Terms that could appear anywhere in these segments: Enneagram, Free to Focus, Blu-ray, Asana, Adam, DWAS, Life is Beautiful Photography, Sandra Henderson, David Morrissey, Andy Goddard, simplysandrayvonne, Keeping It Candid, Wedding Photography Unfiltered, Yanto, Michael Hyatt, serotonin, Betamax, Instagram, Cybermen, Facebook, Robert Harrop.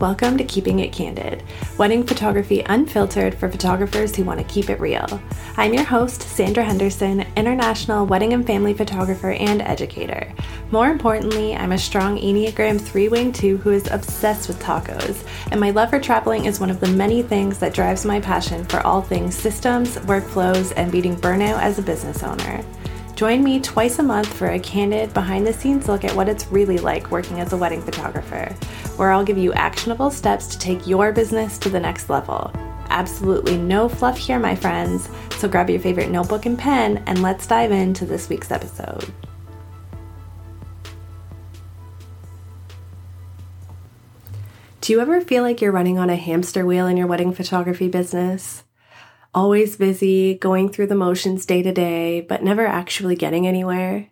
Welcome to Keeping It Candid, wedding photography unfiltered for photographers who want to keep it real. I'm your host, Sandra Henderson, international wedding and family photographer and educator. More importantly, I'm a strong Enneagram 3 wing 2 who is obsessed with tacos, and my love for traveling is one of the many things that drives my passion for all things systems, workflows, and beating burnout as a business owner. Join me twice a month for a candid, behind-the-scenes look at what it's really like working as a wedding photographer, where I'll give you actionable steps to take your business to the next level. Absolutely no fluff here, my friends, so grab your favorite notebook and pen, and let's dive into this week's episode. Do you ever feel like you're running on a hamster wheel in your wedding photography business? Always busy, going through the motions day to day, but never actually getting anywhere.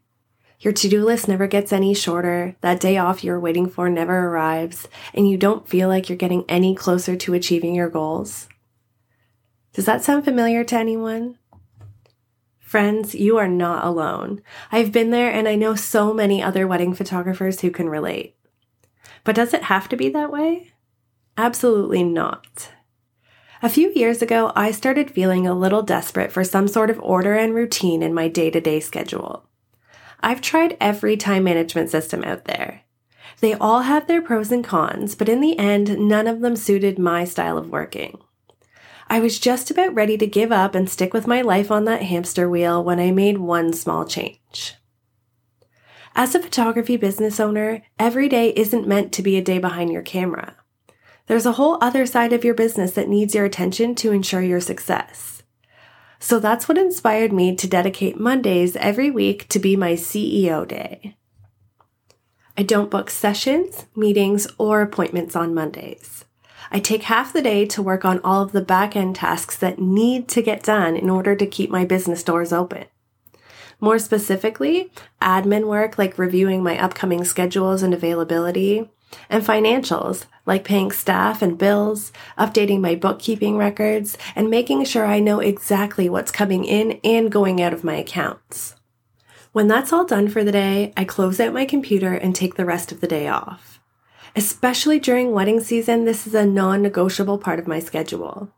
Your to-do list never gets any shorter, that day off you're waiting for never arrives, and you don't feel like you're getting any closer to achieving your goals. Does that sound familiar to anyone? Friends, you are not alone. I've been there, and I know so many other wedding photographers who can relate. But does it have to be that way? Absolutely not. A few years ago, I started feeling a little desperate for some sort of order and routine in my day-to-day schedule. I've tried every time management system out there. They all have their pros and cons, but in the end, none of them suited my style of working. I was just about ready to give up and stick with my life on that hamster wheel when I made one small change. As a photography business owner, every day isn't meant to be a day behind your camera. There's a whole other side of your business that needs your attention to ensure your success. So that's what inspired me to dedicate Mondays every week to be my CEO day. I don't book sessions, meetings, or appointments on Mondays. I take half the day to work on all of the back-end tasks that need to get done in order to keep my business doors open. More specifically, admin work like reviewing my upcoming schedules and availability, and financials, like paying staff and bills, updating my bookkeeping records, and making sure I know exactly what's coming in and going out of my accounts. When that's all done for the day, I close out my computer and take the rest of the day off. Especially during wedding season, this is a non-negotiable part of my schedule.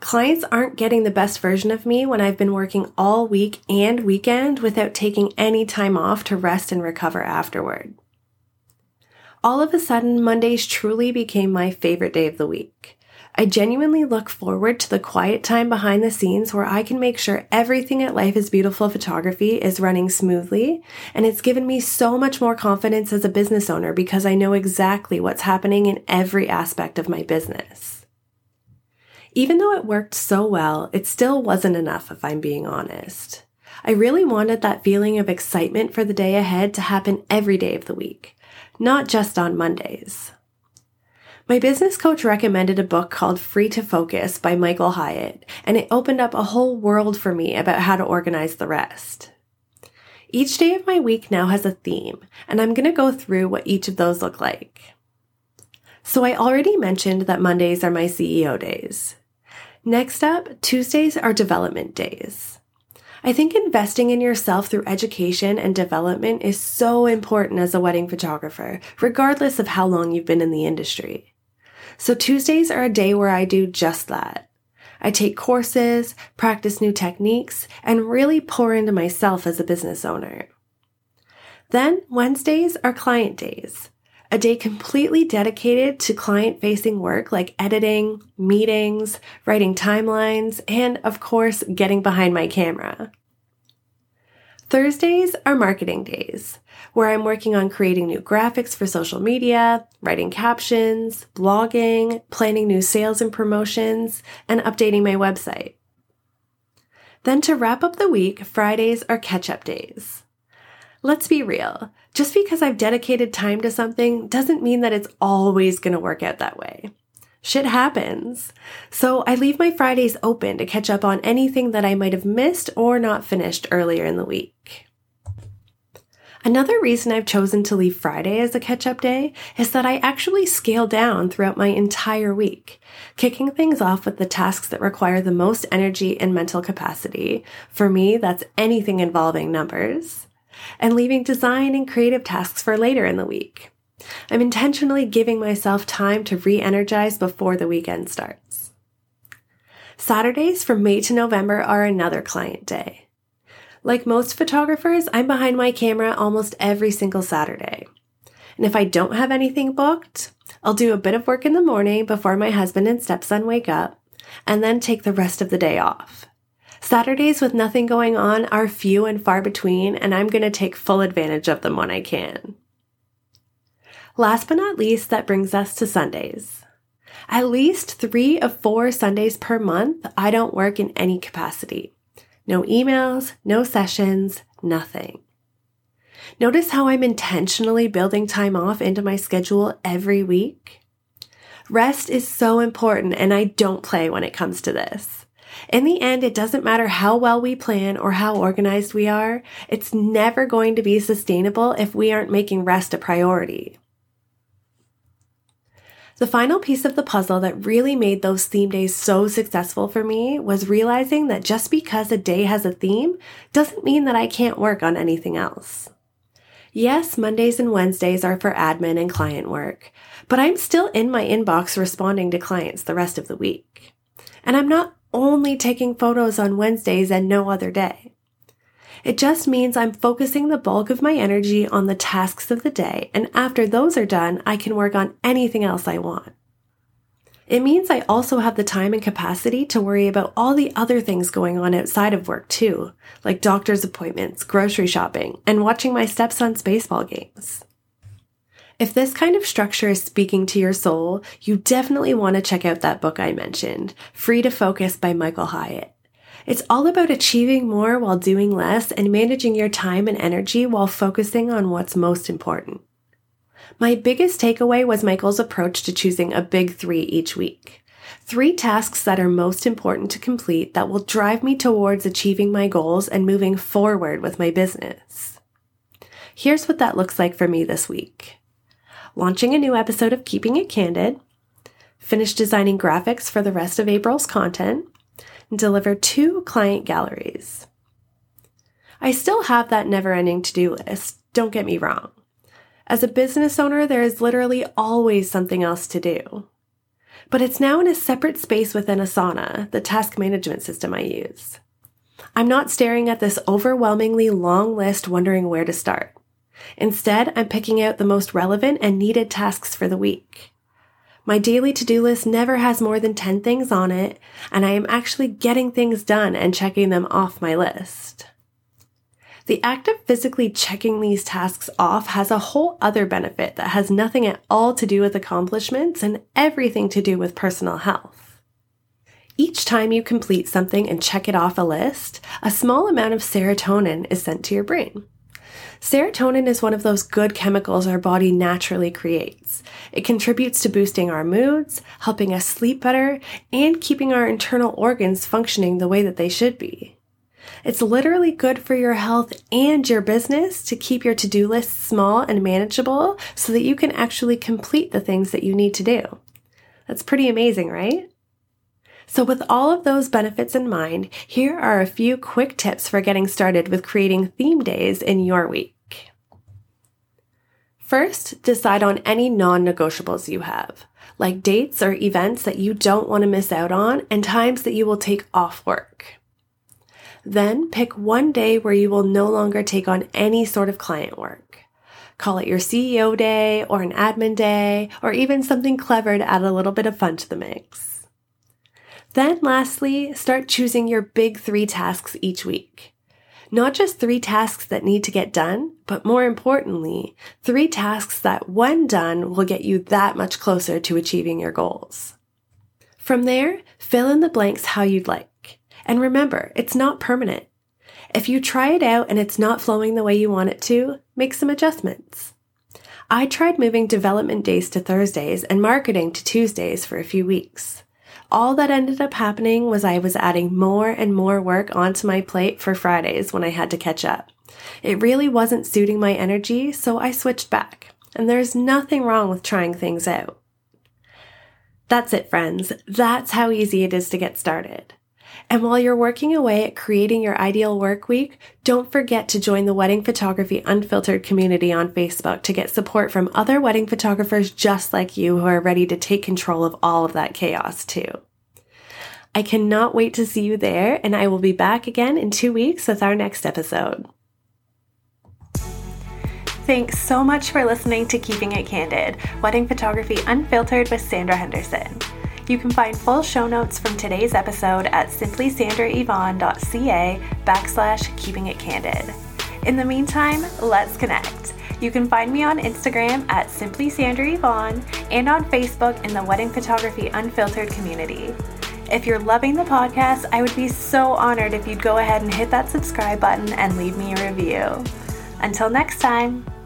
Clients aren't getting the best version of me when I've been working all week and weekend without taking any time off to rest and recover afterward. All of a sudden, Mondays truly became my favorite day of the week. I genuinely look forward to the quiet time behind the scenes where I can make sure everything at Life is Beautiful Photography is running smoothly, and it's given me so much more confidence as a business owner because I know exactly what's happening in every aspect of my business. Even though it worked so well, it still wasn't enough if I'm being honest. I really wanted that feeling of excitement for the day ahead to happen every day of the week, not just on Mondays. My business coach recommended a book called Free to Focus by Michael Hyatt, and it opened up a whole world for me about how to organize the rest. Each day of my week now has a theme, and I'm going to go through what each of those look like. So I already mentioned that Mondays are my CEO days. Next up, Tuesdays are development days. I think investing in yourself through education and development is so important as a wedding photographer, regardless of how long you've been in the industry. So Tuesdays are a day where I do just that. I take courses, practice new techniques, and really pour into myself as a business owner. Then Wednesdays are client days, a day completely dedicated to client-facing work like editing, meetings, writing timelines, and, of course, getting behind my camera. Thursdays are marketing days, where I'm working on creating new graphics for social media, writing captions, blogging, planning new sales and promotions, and updating my website. Then to wrap up the week, Fridays are catch-up days. Let's be real. Just because I've dedicated time to something doesn't mean that it's always going to work out that way. Shit happens. So I leave my Fridays open to catch up on anything that I might have missed or not finished earlier in the week. Another reason I've chosen to leave Friday as a catch-up day is that I actually scale down throughout my entire week, kicking things off with the tasks that require the most energy and mental capacity. For me, that's anything involving numbers. And leaving design and creative tasks for later in the week. I'm intentionally giving myself time to re-energize before the weekend starts. Saturdays from May to November are another client day. Like most photographers, I'm behind my camera almost every single Saturday. And if I don't have anything booked, I'll do a bit of work in the morning before my husband and stepson wake up, and then take the rest of the day off. Saturdays with nothing going on are few and far between, and I'm going to take full advantage of them when I can. Last but not least, that brings us to Sundays. At least 3 of 4 Sundays per month, I don't work in any capacity. No emails, no sessions, nothing. Notice how I'm intentionally building time off into my schedule every week? Rest is so important, and I don't play when it comes to this. In the end, it doesn't matter how well we plan or how organized we are. It's never going to be sustainable if we aren't making rest a priority. The final piece of the puzzle that really made those theme days so successful for me was realizing that just because a day has a theme doesn't mean that I can't work on anything else. Yes, Mondays and Wednesdays are for admin and client work, but I'm still in my inbox responding to clients the rest of the week. And I'm not only taking photos on Wednesdays and no other day. It just means I'm focusing the bulk of my energy on the tasks of the day, and after those are done, I can work on anything else I want. It means I also have the time and capacity to worry about all the other things going on outside of work too, like doctor's appointments, grocery shopping, and watching my stepson's baseball games. If this kind of structure is speaking to your soul, you definitely want to check out that book I mentioned, Free to Focus by Michael Hyatt. It's all about achieving more while doing less and managing your time and energy while focusing on what's most important. My biggest takeaway was Michael's approach to choosing a big 3 each week. 3 tasks that are most important to complete that will drive me towards achieving my goals and moving forward with my business. Here's what that looks like for me this week. Launching a new episode of Keeping It Candid, finish designing graphics for the rest of April's content, and deliver 2 client galleries. I still have that never-ending to-do list, don't get me wrong. As a business owner, there is literally always something else to do. But it's now in a separate space within Asana, the task management system I use. I'm not staring at this overwhelmingly long list wondering where to start. Instead, I'm picking out the most relevant and needed tasks for the week. My daily to-do list never has more than 10 things on it, and I am actually getting things done and checking them off my list. The act of physically checking these tasks off has a whole other benefit that has nothing at all to do with accomplishments and everything to do with personal health. Each time you complete something and check it off a list, a small amount of serotonin is sent to your brain. Serotonin is one of those good chemicals our body naturally creates. It contributes to boosting our moods, helping us sleep better, and keeping our internal organs functioning the way that they should be. It's literally good for your health and your business to keep your to-do list small and manageable so that you can actually complete the things that you need to do. That's pretty amazing, right? So with all of those benefits in mind, here are a few quick tips for getting started with creating theme days in your week. First, decide on any non-negotiables you have, like dates or events that you don't want to miss out on and times that you will take off work. Then pick one day where you will no longer take on any sort of client work. Call it your CEO day or an admin day or even something clever to add a little bit of fun to the mix. Then lastly, start choosing your big 3 tasks each week. Not just 3 tasks that need to get done, but more importantly, 3 tasks that when done will get you that much closer to achieving your goals. From there, fill in the blanks how you'd like. And remember, it's not permanent. If you try it out and it's not flowing the way you want it to, make some adjustments. I tried moving development days to Thursdays and marketing to Tuesdays for a few weeks. All that ended up happening was I was adding more and more work onto my plate for Fridays when I had to catch up. It really wasn't suiting my energy, so I switched back. And there's nothing wrong with trying things out. That's it, friends. That's how easy it is to get started. And while you're working away at creating your ideal work week, don't forget to join the Wedding Photography Unfiltered community on Facebook to get support from other wedding photographers just like you who are ready to take control of all of that chaos too. I cannot wait to see you there, and I will be back again in 2 weeks with our next episode. Thanks so much for listening to Keeping It Candid, Wedding Photography Unfiltered with Sandra Henderson. You can find full show notes from today's episode at simplysandrayvonne.ca/keepingitcandid. In the meantime, let's connect. You can find me on Instagram at simplysandrayvonne and on Facebook in the Wedding Photography Unfiltered community. If you're loving the podcast, I would be so honored if you'd go ahead and hit that subscribe button and leave me a review. Until next time.